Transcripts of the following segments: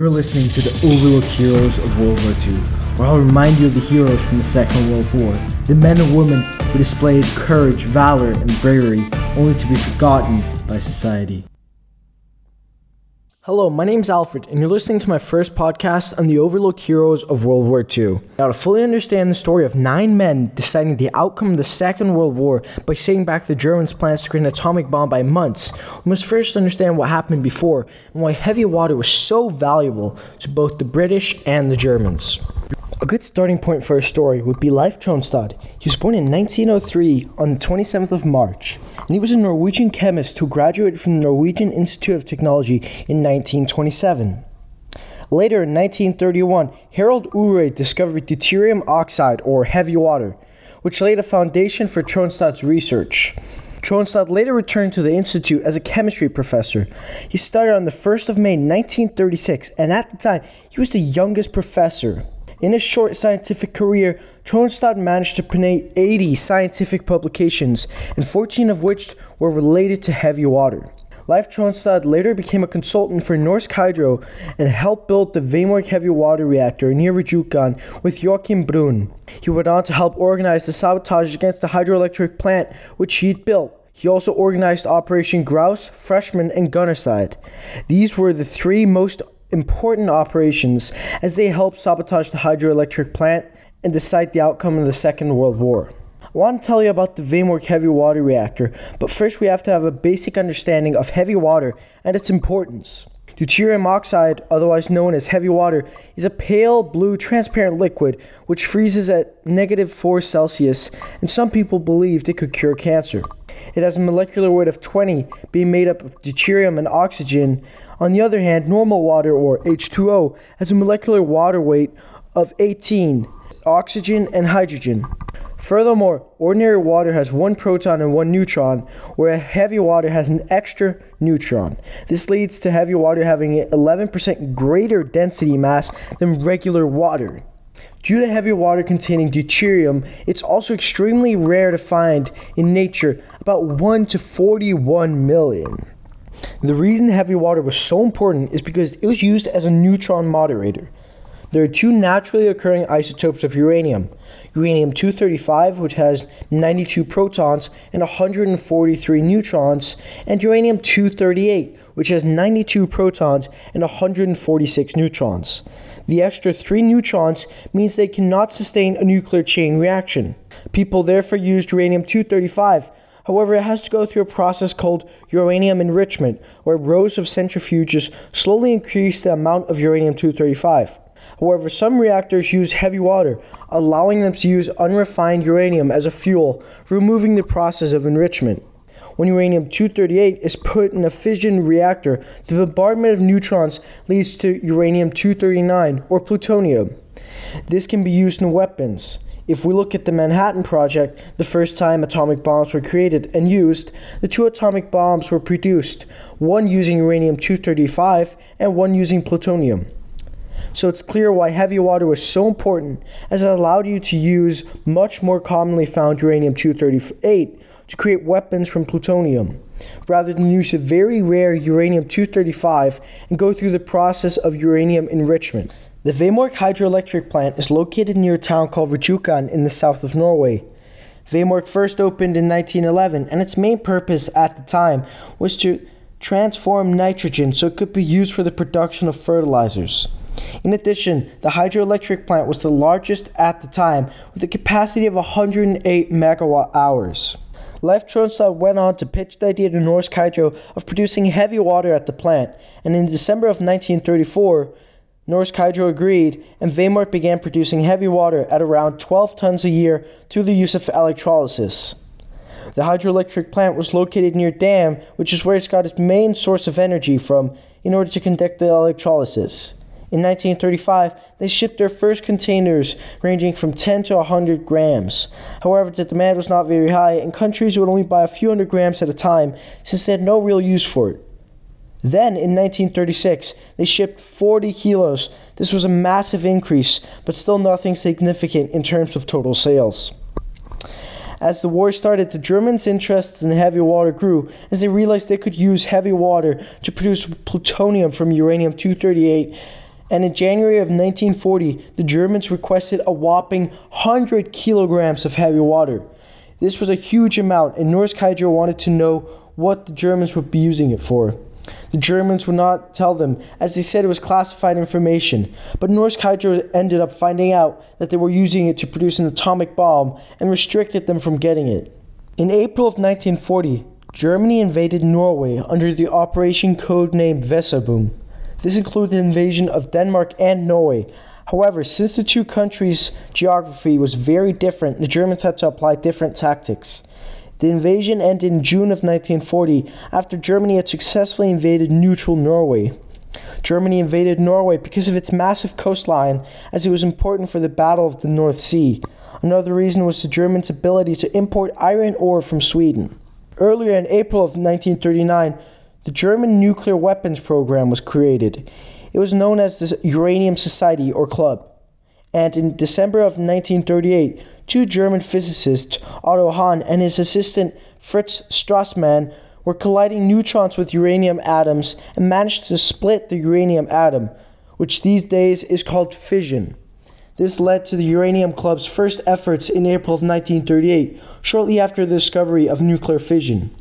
You're listening to the Overlooked Heroes of World War II, where I'll remind you of the heroes from the Second World War, the men and women who displayed courage, valor, and bravery, only to be forgotten by society. Hello, my name's Alfred, and you're listening to my first podcast on the Overlooked Heroes of World War II. Now, to fully understand the story of 9 men deciding the outcome of the Second World War by setting back the Germans' plans to create an atomic bomb by months, we must first understand what happened before and why heavy water was so valuable to both the British and the Germans. A good starting point for our story would be Leif Tronstad. He was born in 1903 on the 27th of March, and he was a Norwegian chemist who graduated from the Norwegian Institute of Technology in 1927. Later in 1931, Harold Urey discovered deuterium oxide, or heavy water, which laid a foundation for Tronstad's research. Tronstad later returned to the institute as a chemistry professor. He started on the 1st of May 1936, and at the time, he was the youngest professor. In his short scientific career, Tronstad managed to print 80 scientific publications, and 14 of which were related to heavy water. Leif Tronstad later became a consultant for Norsk Hydro and helped build the Vemork heavy water reactor near Rjukan with Joachim Brun. He went on to help organize the sabotage against the hydroelectric plant which he'd built. He also organized Operation Grouse, Freshman, and Gunnerside. These were the 3 most important operations as they helped sabotage the hydroelectric plant and decide the outcome of the Second World War. I want to tell you about the Vemork heavy water reactor, but first we have to have a basic understanding of heavy water and its importance. Deuterium oxide, otherwise known as heavy water, is a pale blue transparent liquid which freezes at -4°C, and some people believed it could cure cancer. It has a molecular weight of 20, being made up of deuterium and oxygen. On the other hand, normal water, or H2O, has a molecular water weight of 18, oxygen and hydrogen. Furthermore, ordinary water has 1 proton and 1 neutron, where heavy water has an extra neutron. This leads to heavy water having 11% greater density mass than regular water. Due to heavy water containing deuterium, it's also extremely rare to find in nature, about 1 to 41 million. The reason heavy water was so important is because it was used as a neutron moderator. There are 2 naturally occurring isotopes of uranium. Uranium-235, which has 92 protons and 143 neutrons, and uranium-238, which has 92 protons and 146 neutrons. The extra 3 neutrons means they cannot sustain a nuclear chain reaction. People therefore used uranium-235. However, it has to go through a process called uranium enrichment, where rows of centrifuges slowly increase the amount of uranium-235. However, some reactors use heavy water, allowing them to use unrefined uranium as a fuel, removing the process of enrichment. When uranium-238 is put in a fission reactor, the bombardment of neutrons leads to uranium-239, or plutonium. This can be used in weapons. If we look at the Manhattan Project, the first time atomic bombs were created and used, the 2 atomic bombs were produced, one using uranium-235 and one using plutonium. So it's clear why heavy water was so important, as it allowed you to use much more commonly found uranium-238 to create weapons from plutonium, rather than use the very rare uranium-235 and go through the process of uranium enrichment. The Vemork hydroelectric plant is located near a town called Rjukan in the south of Norway. Vemork first opened in 1911, and its main purpose at the time was to transform nitrogen so it could be used for the production of fertilizers. In addition, the hydroelectric plant was the largest at the time, with a capacity of 108 megawatt hours. Leif Tronstad went on to pitch the idea to Norsk Hydro of producing heavy water at the plant, and in December of 1934, Norsk Hydro agreed, and Vemork began producing heavy water at around 12 tons a year through the use of electrolysis. The hydroelectric plant was located near dam, which is where it's got its main source of energy from, in order to conduct the electrolysis. In 1935, they shipped their first containers ranging from 10 to 100 grams. However, the demand was not very high, and countries would only buy a few hundred grams at a time, since they had no real use for it. Then, in 1936, they shipped 40 kilos. This was a massive increase, but still nothing significant in terms of total sales. As the war started, the Germans' interests in heavy water grew, as they realized they could use heavy water to produce plutonium from uranium-238 And in January of 1940, the Germans requested a whopping 100 kilograms of heavy water. This was a huge amount, and Norsk Hydro wanted to know what the Germans would be using it for. The Germans would not tell them, as they said it was classified information, but Norsk Hydro ended up finding out that they were using it to produce an atomic bomb and restricted them from getting it. In April of 1940, Germany invaded Norway under the operation code name Vesaboom. This included the invasion of Denmark and Norway. However, since the two countries' geography was very different, the Germans had to apply different tactics. The invasion ended in June of 1940 after Germany had successfully invaded neutral Norway. Germany invaded Norway because of its massive coastline, as it was important for the Battle of the North Sea. Another reason was the Germans' ability to import iron ore from Sweden. Earlier in April of 1939, the German nuclear weapons program was created. It was known as the Uranium Society or Club. And in December of 1938, two German physicists, Otto Hahn and his assistant Fritz Strassmann, were colliding neutrons with uranium atoms and managed to split the uranium atom, which these days is called fission. This led to the Uranium Club's first efforts in April of 1938, shortly after the discovery of nuclear fission.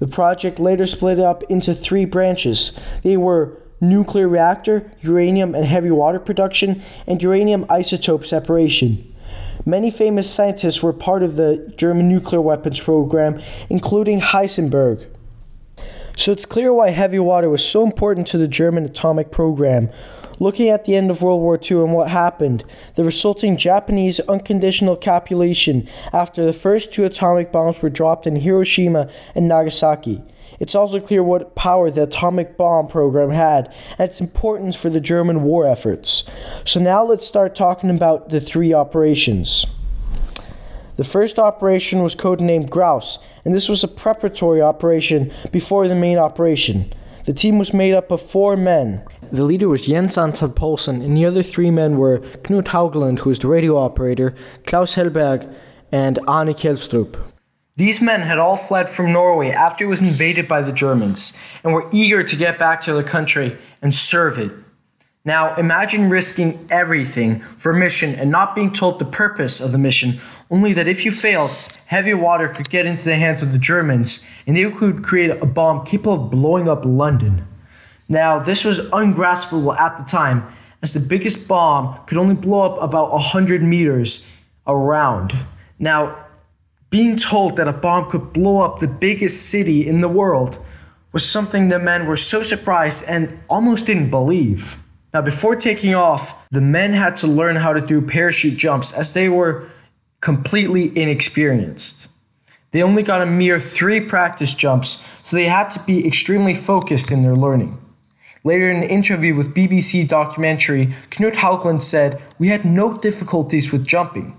The project later split up into three branches. They were nuclear reactor, uranium and heavy water production, and uranium isotope separation. Many famous scientists were part of the German nuclear weapons program, including Heisenberg. So it's clear why heavy water was so important to the German atomic program. Looking at the end of World War II and what happened, the resulting Japanese unconditional capitulation after the first two atomic bombs were dropped in Hiroshima and Nagasaki. It's also clear what power the atomic bomb program had and its importance for the German war efforts. So now let's start talking about the three operations. The first operation was codenamed Grouse, and this was a preparatory operation before the main operation. The team was made up of four men. The leader was Jens-Anton Poulsson, and the other three men were Knut Haugland, who was the radio operator, Klaus Helberg, and Arne Kjellstrup. These men had all fled from Norway after it was invaded by the Germans and were eager to get back to their country and serve it. Now imagine risking everything for a mission and not being told the purpose of the mission, only that if you failed, heavy water could get into the hands of the Germans and they could create a bomb capable of blowing up London. Now this was ungraspable at the time, as the biggest bomb could only blow up about 100 meters around. Now, being told that a bomb could blow up the biggest city in the world was something the men were so surprised and almost didn't believe. Now, before taking off, the men had to learn how to do parachute jumps, as they were completely inexperienced. They only got a mere 3 practice jumps, so they had to be extremely focused in their learning. Later in an interview with BBC documentary, Knut Haugland said, "We had no difficulties with jumping.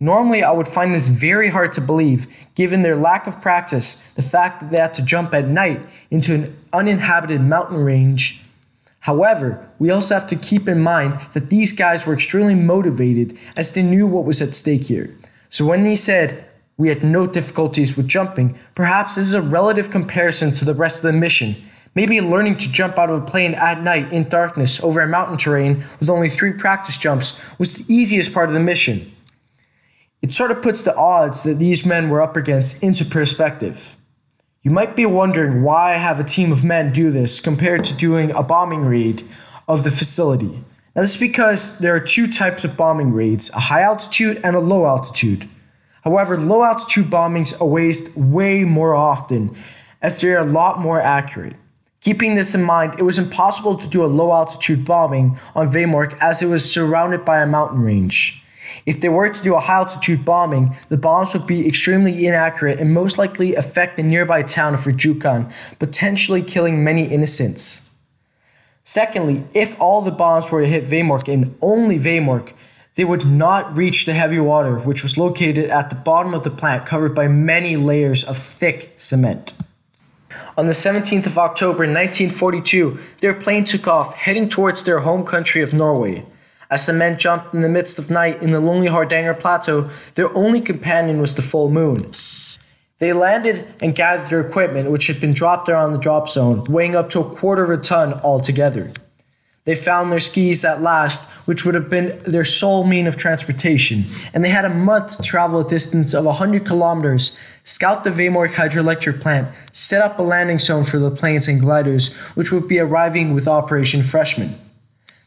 Normally, I would find this very hard to believe, given their lack of practice, the fact that they had to jump at night into an uninhabited mountain range. However, we also have to keep in mind that these guys were extremely motivated, as they knew what was at stake here. So when they said, 'We had no difficulties with jumping,' perhaps this is a relative comparison to the rest of the mission. Maybe learning to jump out of a plane at night in darkness over a mountain terrain with only 3 practice jumps was the easiest part of the mission." It sort of puts the odds that these men were up against into perspective. You might be wondering why have a team of men do this compared to doing a bombing raid of the facility. Now, this is because there are two types of bombing raids, a high altitude and a low altitude. However, low altitude bombings are waged way more often, as they are a lot more accurate. Keeping this in mind, it was impossible to do a low altitude bombing on Vemork, as it was surrounded by a mountain range. If they were to do a high-altitude bombing, the bombs would be extremely inaccurate and most likely affect the nearby town of Rjukan, potentially killing many innocents. Secondly, if all the bombs were to hit Vemork and only Vemork, they would not reach the heavy water, which was located at the bottom of the plant covered by many layers of thick cement. On the 17th of October 1942, their plane took off, heading towards their home country of Norway. As the men jumped in the midst of night in the lonely Hardanger Plateau, their only companion was the full moon. They landed and gathered their equipment, which had been dropped there on the drop zone, weighing up to a quarter of a ton altogether. They found their skis at last, which would have been their sole means of transportation, and they had a month to travel a distance of 100 kilometers, scout the Vemork hydroelectric plant, set up a landing zone for the planes and gliders, which would be arriving with Operation Freshman.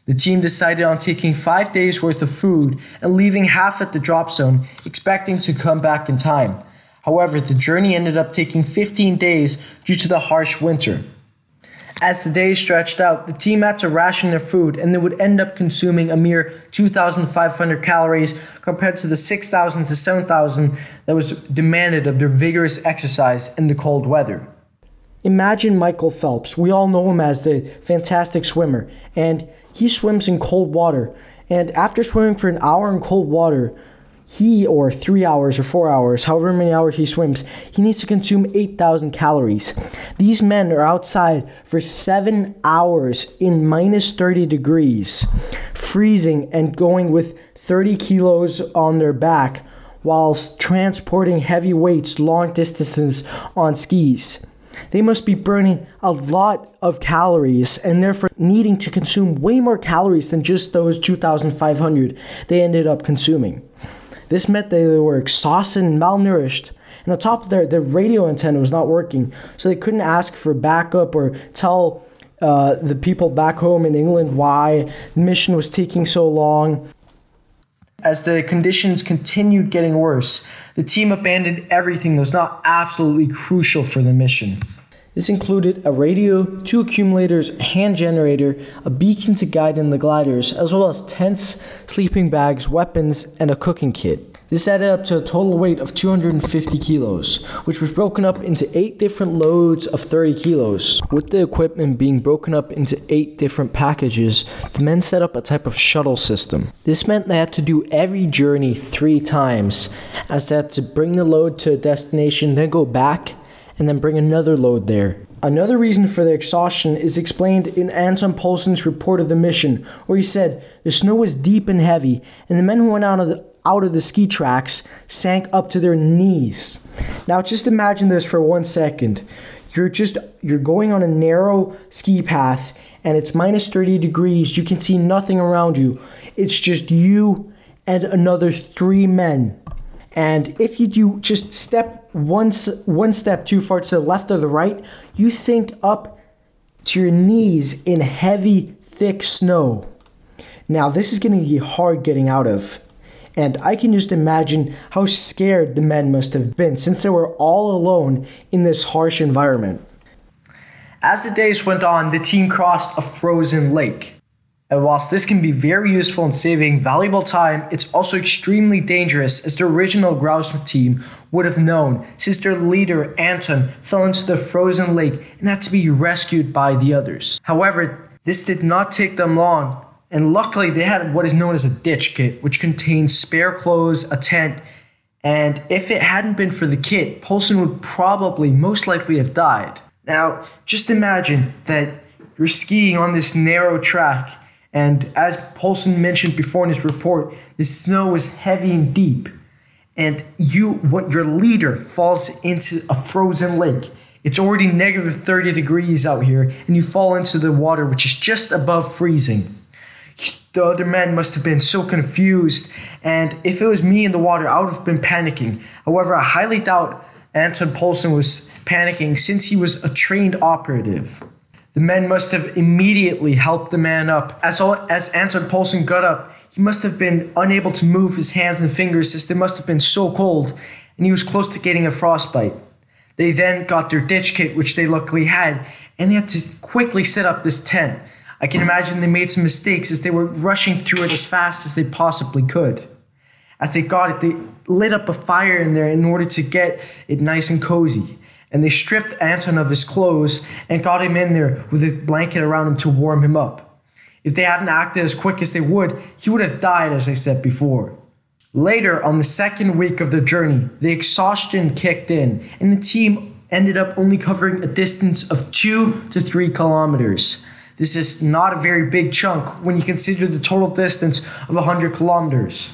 The team decided on taking 5 days worth of food and leaving half at the drop zone, expecting to come back in time. However, the journey ended up taking 15 days due to the harsh winter. As the days stretched out, the team had to ration their food, and they would end up consuming a mere 2,500 calories compared to the 6,000 to 7,000 that was demanded of their vigorous exercise in the cold weather. Imagine Michael Phelps. We all know him as the fantastic swimmer, and he swims in cold water. And after swimming for an hour in cold water, he, or 3 hours or 4 hours, however many hours he swims, he needs to consume 8,000 calories. These men are outside for 7 hours in minus 30 degrees, freezing and going with 30 kilos on their back whilst transporting heavy weights long distances on skis. They must be burning a lot of calories and therefore needing to consume way more calories than just those 2,500 they ended up consuming. This meant that they were exhausted and malnourished, and on top of that, their radio antenna was not working, so they couldn't ask for backup or tell the people back home in England why the mission was taking so long. As the conditions continued getting worse, the team abandoned everything that was not absolutely crucial for the mission. This included a radio, 2 accumulators, a hand generator, a beacon to guide in the gliders, as well as tents, sleeping bags, weapons, and a cooking kit. This added up to a total weight of 250 kilos, which was broken up into 8 different loads of 30 kilos. With the equipment being broken up into 8 different packages, the men set up a type of shuttle system. This meant they had to do every journey 3 times, as they had to bring the load to a destination, then go back, and then bring another load there. Another reason for the exhaustion is explained in Anton Poulsson's report of the mission, where he said, "The snow was deep and heavy, and the men who went out of the ski tracks sank up to their knees." Now just imagine this for 1 second. You're going on a narrow ski path, and it's minus 30 degrees, you can see nothing around you. It's just you and another 3 men. And if you just step one step too far to the left or the right, you sink up to your knees in heavy, thick snow. Now, this is going to be hard getting out of. And I can just imagine how scared the men must have been since they were all alone in this harsh environment. As the days went on, the team crossed a frozen lake. And whilst this can be very useful in saving valuable time, it's also extremely dangerous, as the original Grouse team would have known, since their leader, Anton, fell into the frozen lake and had to be rescued by the others. However, this did not take them long, and luckily they had what is known as a ditch kit, which contains spare clothes, a tent, and if it hadn't been for the kit, Poulsson would probably most likely have died. Now, just imagine that you're skiing on this narrow track, and as Poulsson mentioned before in his report, the snow is heavy and deep, and your leader falls into a frozen lake. It's already negative 30 degrees out here, and you fall into the water, which is just above freezing. The other men must have been so confused, and if it was me in the water, I would have been panicking. However, I highly doubt Anton Poulsson was panicking, since he was a trained operative. The men must have immediately helped the man up. As Anton Poulsson got up, he must have been unable to move his hands and fingers, since they must have been so cold, and he was close to getting a frostbite. They then got their ditch kit, which they luckily had, and they had to quickly set up this tent. I can imagine they made some mistakes, as they were rushing through it as fast as they possibly could. As they got it, they lit up a fire in there in order to get it nice and cozy. And they stripped Anton of his clothes and got him in there with a blanket around him to warm him up. If they hadn't acted as quick as they would, he would have died, as I said before. Later, on the second week of the journey, the exhaustion kicked in, and the team ended up only covering a distance of 2 to 3 kilometers. This is not a very big chunk when you consider the total distance of 100 kilometers.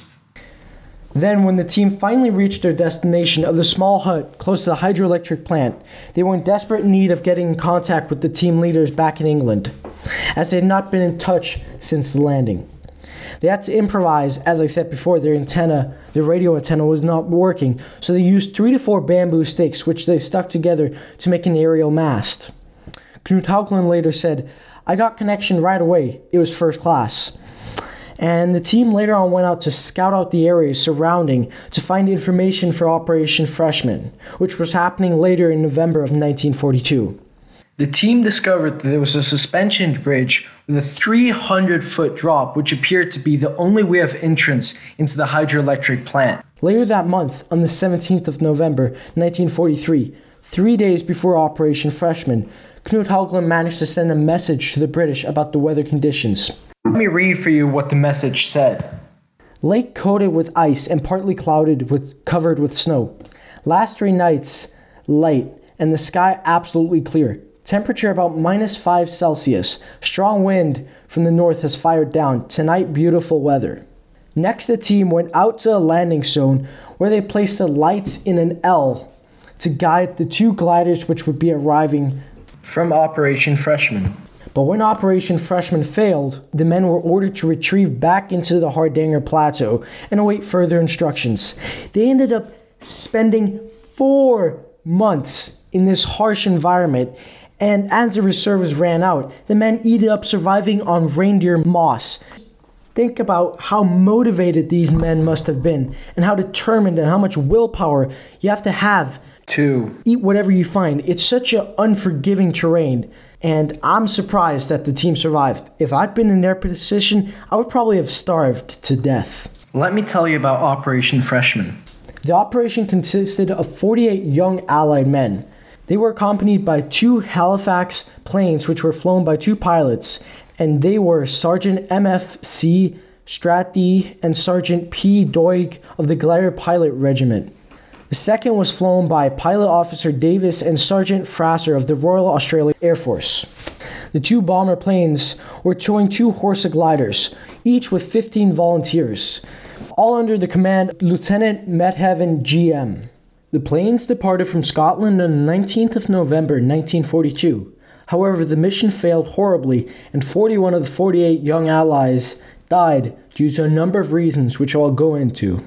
Then, when the team finally reached their destination of the small hut close to the hydroelectric plant, they were in desperate need of getting in contact with the team leaders back in England. as they had not been in touch since the landing. They had to improvise. As I said before, their radio antenna was not working, so they used 3 to 4 bamboo stakes, which they stuck together to make an aerial mast. Knut Haugland later said, "I got connection right away. It was first class." And the team later on went out to scout out the areas surrounding to find information for Operation Freshman, which was happening later in November of 1942. The team discovered that there was a suspension bridge with a 300-foot drop, which appeared to be the only way of entrance into the hydroelectric plant. Later that month, on the 17th of November 1943, 3 days before Operation Freshman, Knut Haugland managed to send a message to the British about the weather conditions. Let me read for you what the message said. Lake coated with ice and partly clouded covered with snow. Last 3 nights, light, and the sky absolutely clear. Temperature about -5 Celsius. Strong wind from the north has fired down. Tonight, beautiful weather. Next, the team went out to the landing zone where they placed the lights in an L to guide the 2 gliders which would be arriving from Operation Freshman. But when Operation Freshman failed, the men were ordered to retrieve back into the Hardanger Plateau and await further instructions. They ended up spending 4 months in this harsh environment, and as the reserves ran out, the men ended up surviving on reindeer moss. Think about how motivated these men must have been, and how determined and how much willpower you have to have to eat whatever you find. It's such an unforgiving terrain, and I'm surprised that the team survived. If I'd been in their position, I would probably have starved to death. Let me tell you about Operation Freshman. The operation consisted of 48 young Allied men. They were accompanied by 2 Halifax planes, which were flown by 2 pilots, and they were Sergeant M.F.C. Stratty and Sergeant P. Doig of the Glider Pilot Regiment. The second was flown by Pilot Officer Davis and Sergeant Fraser of the Royal Australian Air Force. The 2 bomber planes were towing 2 Horsa gliders, each with 15 volunteers, all under the command of Lieutenant Medhaven G.M. The planes departed from Scotland on the 19th of November 1942. However, the mission failed horribly, and 41 of the 48 young allies died due to a number of reasons which I'll go into.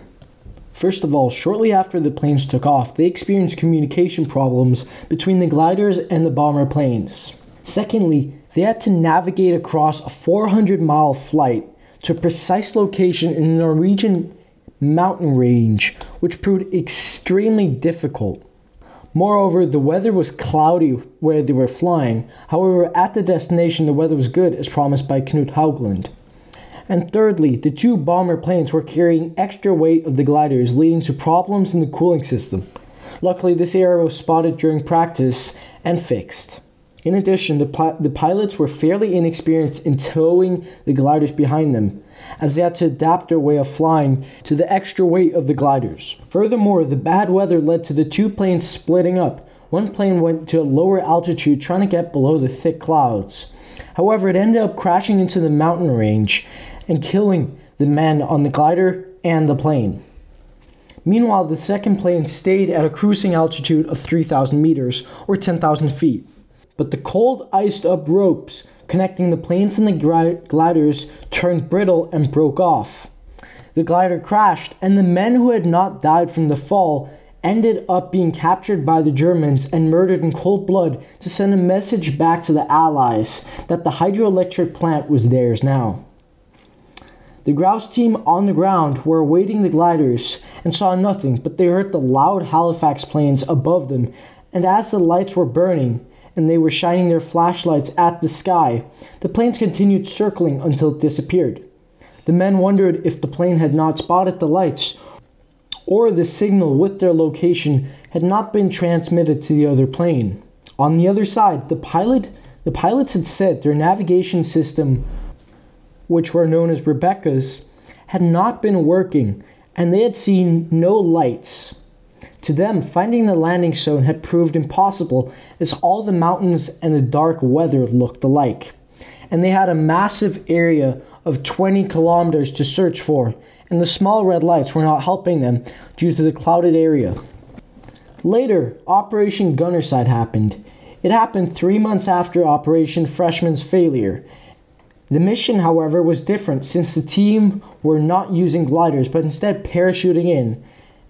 First of all, shortly after the planes took off, they experienced communication problems between the gliders and the bomber planes. Secondly, they had to navigate across a 400-mile flight to a precise location in the Norwegian mountain range, which proved extremely difficult. Moreover, the weather was cloudy where they were flying. However, at the destination, the weather was good, as promised by Knut Haugland. And thirdly, the 2 bomber planes were carrying extra weight of the gliders, leading to problems in the cooling system. Luckily, this error was spotted during practice and fixed. In addition, the pilots were fairly inexperienced in towing the gliders behind them, as they had to adapt their way of flying to the extra weight of the gliders. Furthermore, the bad weather led to the 2 planes splitting up. One plane went to a lower altitude trying to get below the thick clouds. However, it ended up crashing into the mountain range and killing the men on the glider and the plane. Meanwhile, the second plane stayed at a cruising altitude of 3,000 meters or 10,000 feet. But the cold, iced-up ropes connecting the planes and the gliders turned brittle and broke off. The glider crashed, and the men who had not died from the fall ended up being captured by the Germans and murdered in cold blood to send a message back to the Allies that the hydroelectric plant was theirs now. The Grouse team on the ground were awaiting the gliders and saw nothing, but they heard the loud Halifax planes above them, and as the lights were burning, and they were shining their flashlights at the sky, the planes continued circling until it disappeared. The men wondered if the plane had not spotted the lights, or the signal with their location had not been transmitted to the other plane. On the other side, the pilots had said their navigation system, which were known as Rebecca's, had not been working, and they had seen no lights. To them, finding the landing zone had proved impossible, as all the mountains and the dark weather looked alike. And they had a massive area of 20 kilometers to search for, and the small red lights were not helping them due to the clouded area. Later, Operation Gunnerside happened. It happened 3 months after Operation Freshman's failure. The mission, however, was different since the team were not using gliders but instead parachuting in,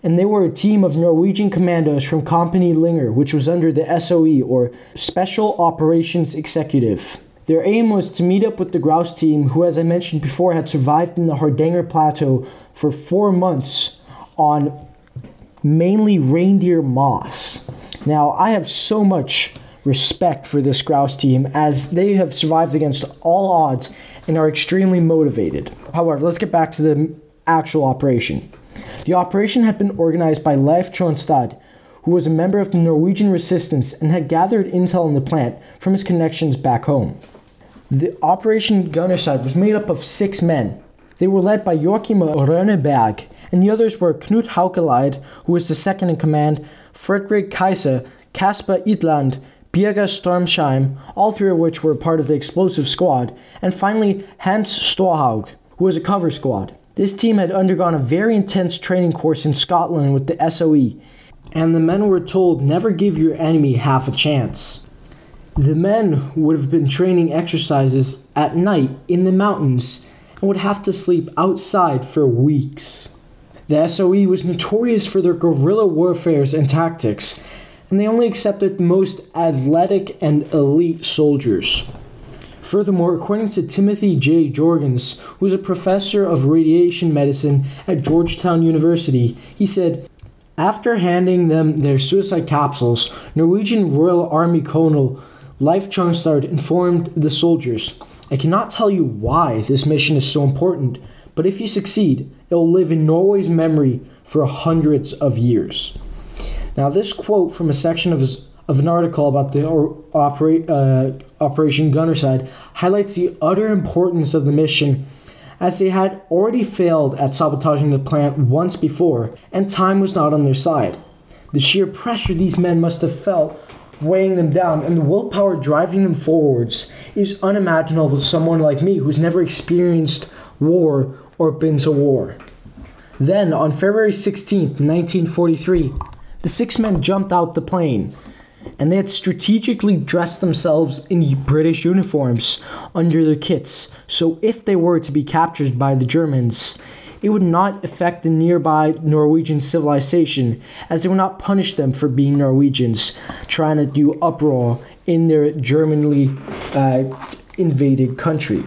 and they were a team of Norwegian commandos from Company Linger, which was under the SOE, or Special Operations Executive. Their aim was to meet up with the Grouse team, who, as I mentioned before, had survived in the Hardanger Plateau for 4 months on mainly reindeer moss. Now, I have so much respect for this Grouse team, as they have survived against all odds and are extremely motivated. However, let's get back to the actual operation. The operation had been organized by Leif Tronstad, who was a member of the Norwegian resistance and had gathered intel on the plant from his connections back home. The Operation Gunnerside was made up of 6 men. They were led by Joachim Rönneberg, and the others were Knut Haukelid, who was the second in command, Fredrik Kaiser, Kasper Idland, Diega Stormsheim, all three of which were part of the explosive squad, and finally Hans Storhaug, who was a cover squad. This team had undergone a very intense training course in Scotland with the SOE, and the men were told, never give your enemy half a chance. The men would have been training exercises at night in the mountains and would have to sleep outside for weeks. The SOE was notorious for their guerrilla warfare and tactics, and they only accepted the most athletic and elite soldiers. Furthermore, according to Timothy J. Jorgensen, who is a professor of radiation medicine at Georgetown University, he said, after handing them their suicide capsules, Norwegian Royal Army Colonel Leif Tronstad informed the soldiers, I cannot tell you why this mission is so important, but if you succeed, it will live in Norway's memory for hundreds of years. Now, this quote from a section of an article about the Operation Gunnerside highlights the utter importance of the mission, as they had already failed at sabotaging the plant once before, and time was not on their side. The sheer pressure these men must have felt weighing them down and the willpower driving them forwards is unimaginable to someone like me who's never experienced war or been to war. Then, on February 16th, 1943, the 6 men jumped out the plane, and they had strategically dressed themselves in British uniforms under their kits, so if they were to be captured by the Germans, it would not affect the nearby Norwegian civilization, as they would not punish them for being Norwegians trying to do uproar in their Germanly invaded country.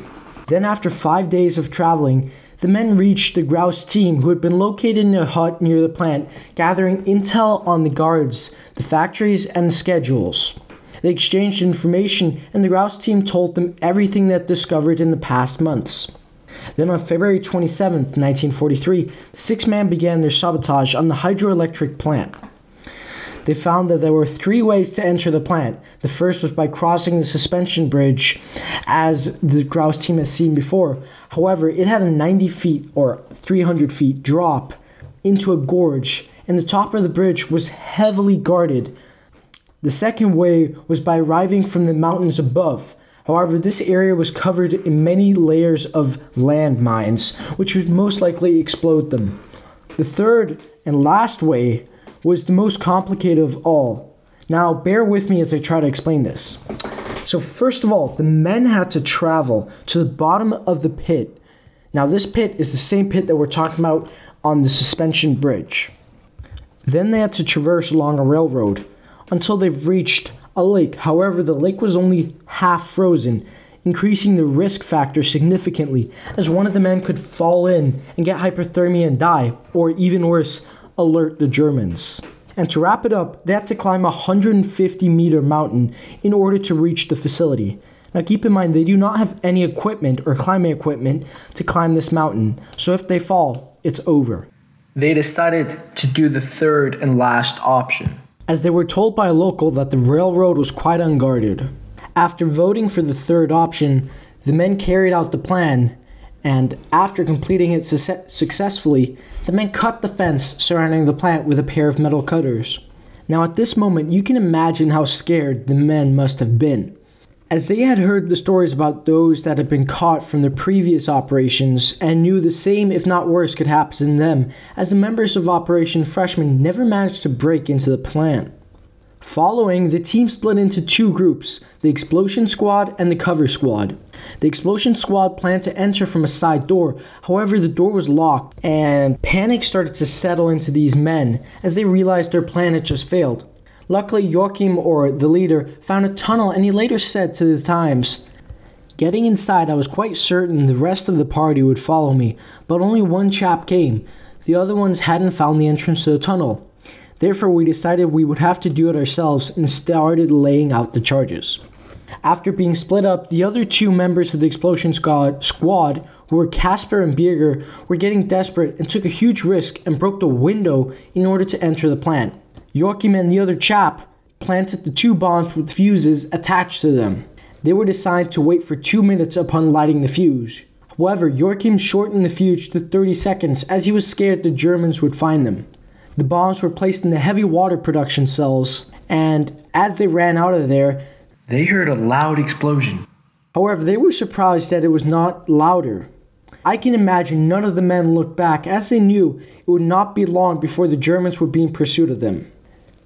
Then, after 5 days of traveling, the men reached the Grouse team, who had been located in a hut near the plant, gathering intel on the guards, the factories, and the schedules. They exchanged information, and the Grouse team told them everything that discovered in the past months. Then on February 27th, 1943, the 6 men began their sabotage on the hydroelectric plant. They found that there were 3 ways to enter the plant. The first was by crossing the suspension bridge, as the Grouse team had seen before. However, it had a 90 feet or 300 feet drop into a gorge, and the top of the bridge was heavily guarded. The second way was by arriving from the mountains above. However, this area was covered in many layers of landmines, which would most likely explode them. The third and last way was the most complicated of all. Now, bear with me as I try to explain this. So first of all, the men had to travel to the bottom of the pit. Now, this pit is the same pit that we're talking about on the suspension bridge. Then they had to traverse along a railroad until they've reached a lake. However, the lake was only half frozen, increasing the risk factor significantly, as one of the men could fall in and get hypothermia and die, or even worse, alert the Germans. And to wrap it up, they had to climb a 150-meter mountain in order to reach the facility. Now keep in mind, they do not have any equipment or climbing equipment to climb this mountain, so if they fall, it's over. They decided to do the third and last option, as they were told by a local that the railroad was quite unguarded. After voting for the third option, the men carried out the plan, and after completing it successfully, the men cut the fence surrounding the plant with a pair of metal cutters. Now at this moment, you can imagine how scared the men must have been, as they had heard the stories about those that had been caught from the previous operations and knew the same, if not worse, could happen to them, as the members of Operation Freshman never managed to break into the plant. Following, the team split into two groups, the Explosion Squad and the Cover Squad. The Explosion Squad planned to enter from a side door, however the door was locked, and panic started to settle into these men, as they realized their plan had just failed. Luckily, Joachim, or the leader, found a tunnel, and he later said to the Times, "Getting inside, I was quite certain the rest of the party would follow me, but only one chap came. The other ones hadn't found the entrance to the tunnel. Therefore, we decided we would have to do it ourselves and started laying out the charges." After being split up, the other two members of the Explosion Squad, who were Kasper and Birger, were getting desperate and took a huge risk and broke the window in order to enter the plant. Joachim and the other chap planted the two bombs with fuses attached to them. They were decided to wait for 2 minutes upon lighting the fuse. However, Joachim shortened the fuse to 30 seconds as he was scared the Germans would find them. The bombs were placed in the heavy water production cells, and as they ran out of there, they heard a loud explosion. However, they were surprised that it was not louder. I can imagine none of the men looked back, as they knew it would not be long before the Germans would be in pursuit of them.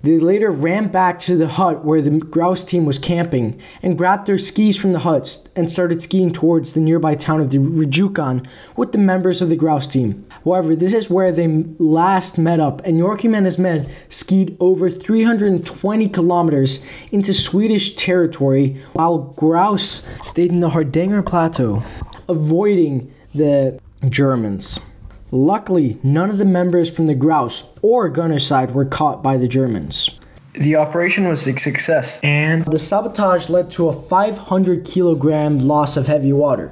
They later ran back to the hut where the Grouse team was camping, and grabbed their skis from the huts and started skiing towards the nearby town of the Rjukan with the members of the Grouse team. However, this is where they last met up, and Joachim and his men skied over 320 kilometers into Swedish territory, while Grouse stayed in the Hardanger Plateau, avoiding the Germans. Luckily, none of the members from the Grouse or Gunnerside were caught by the Germans. The operation was a success, and the sabotage led to a 500 kilogram loss of heavy water.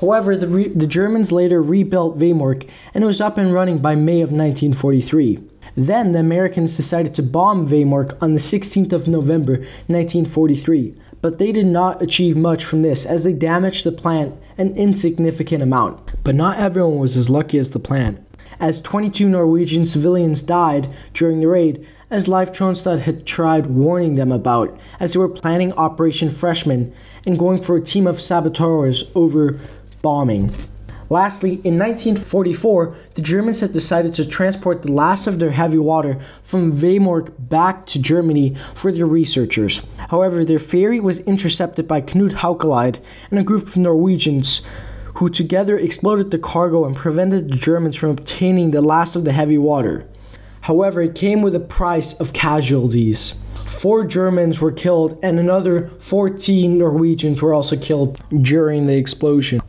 However, the Germans later rebuilt Vemork, and it was up and running by May of 1943. Then the Americans decided to bomb Vemork on the 16th of November 1943, but they did not achieve much from this, as they damaged the plant an insignificant amount. But not everyone was as lucky as the plant, as 22 Norwegian civilians died during the raid, as Leif Tronstad had tried warning them about, as they were planning Operation Freshman and going for a team of saboteurs over bombing. Lastly, in 1944, the Germans had decided to transport the last of their heavy water from Vemork back to Germany for their researchers. However, their ferry was intercepted by Knut Haukelid and a group of Norwegians, who together exploded the cargo and prevented the Germans from obtaining the last of the heavy water. However, it came with a price of casualties. 4 Germans were killed, and another 14 Norwegians were also killed during the explosion.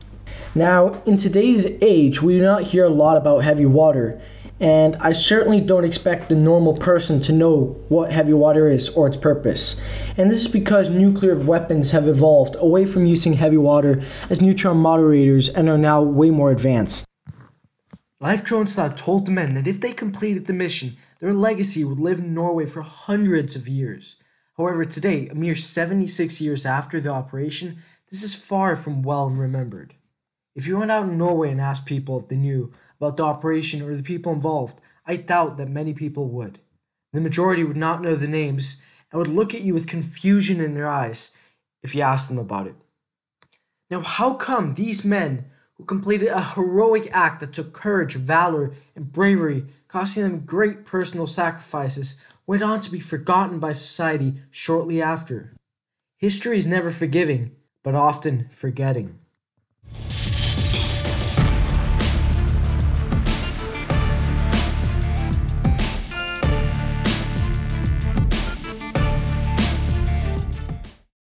Now, in today's age, we do not hear a lot about heavy water, and I certainly don't expect the normal person to know what heavy water is or its purpose. And this is because nuclear weapons have evolved away from using heavy water as neutron moderators and are now way more advanced. Leif Tronstad told the men that if they completed the mission, their legacy would live in Norway for hundreds of years. However, today, a mere 76 years after the operation, this is far from well remembered. If you went out in Norway and asked people if they knew about the operation or the people involved, I doubt that many people would. The majority would not know the names and would look at you with confusion in their eyes if you asked them about it. Now, how come these men who completed a heroic act that took courage, valor, and bravery, costing them great personal sacrifices, went on to be forgotten by society shortly after? History is never forgiving, but often forgetting.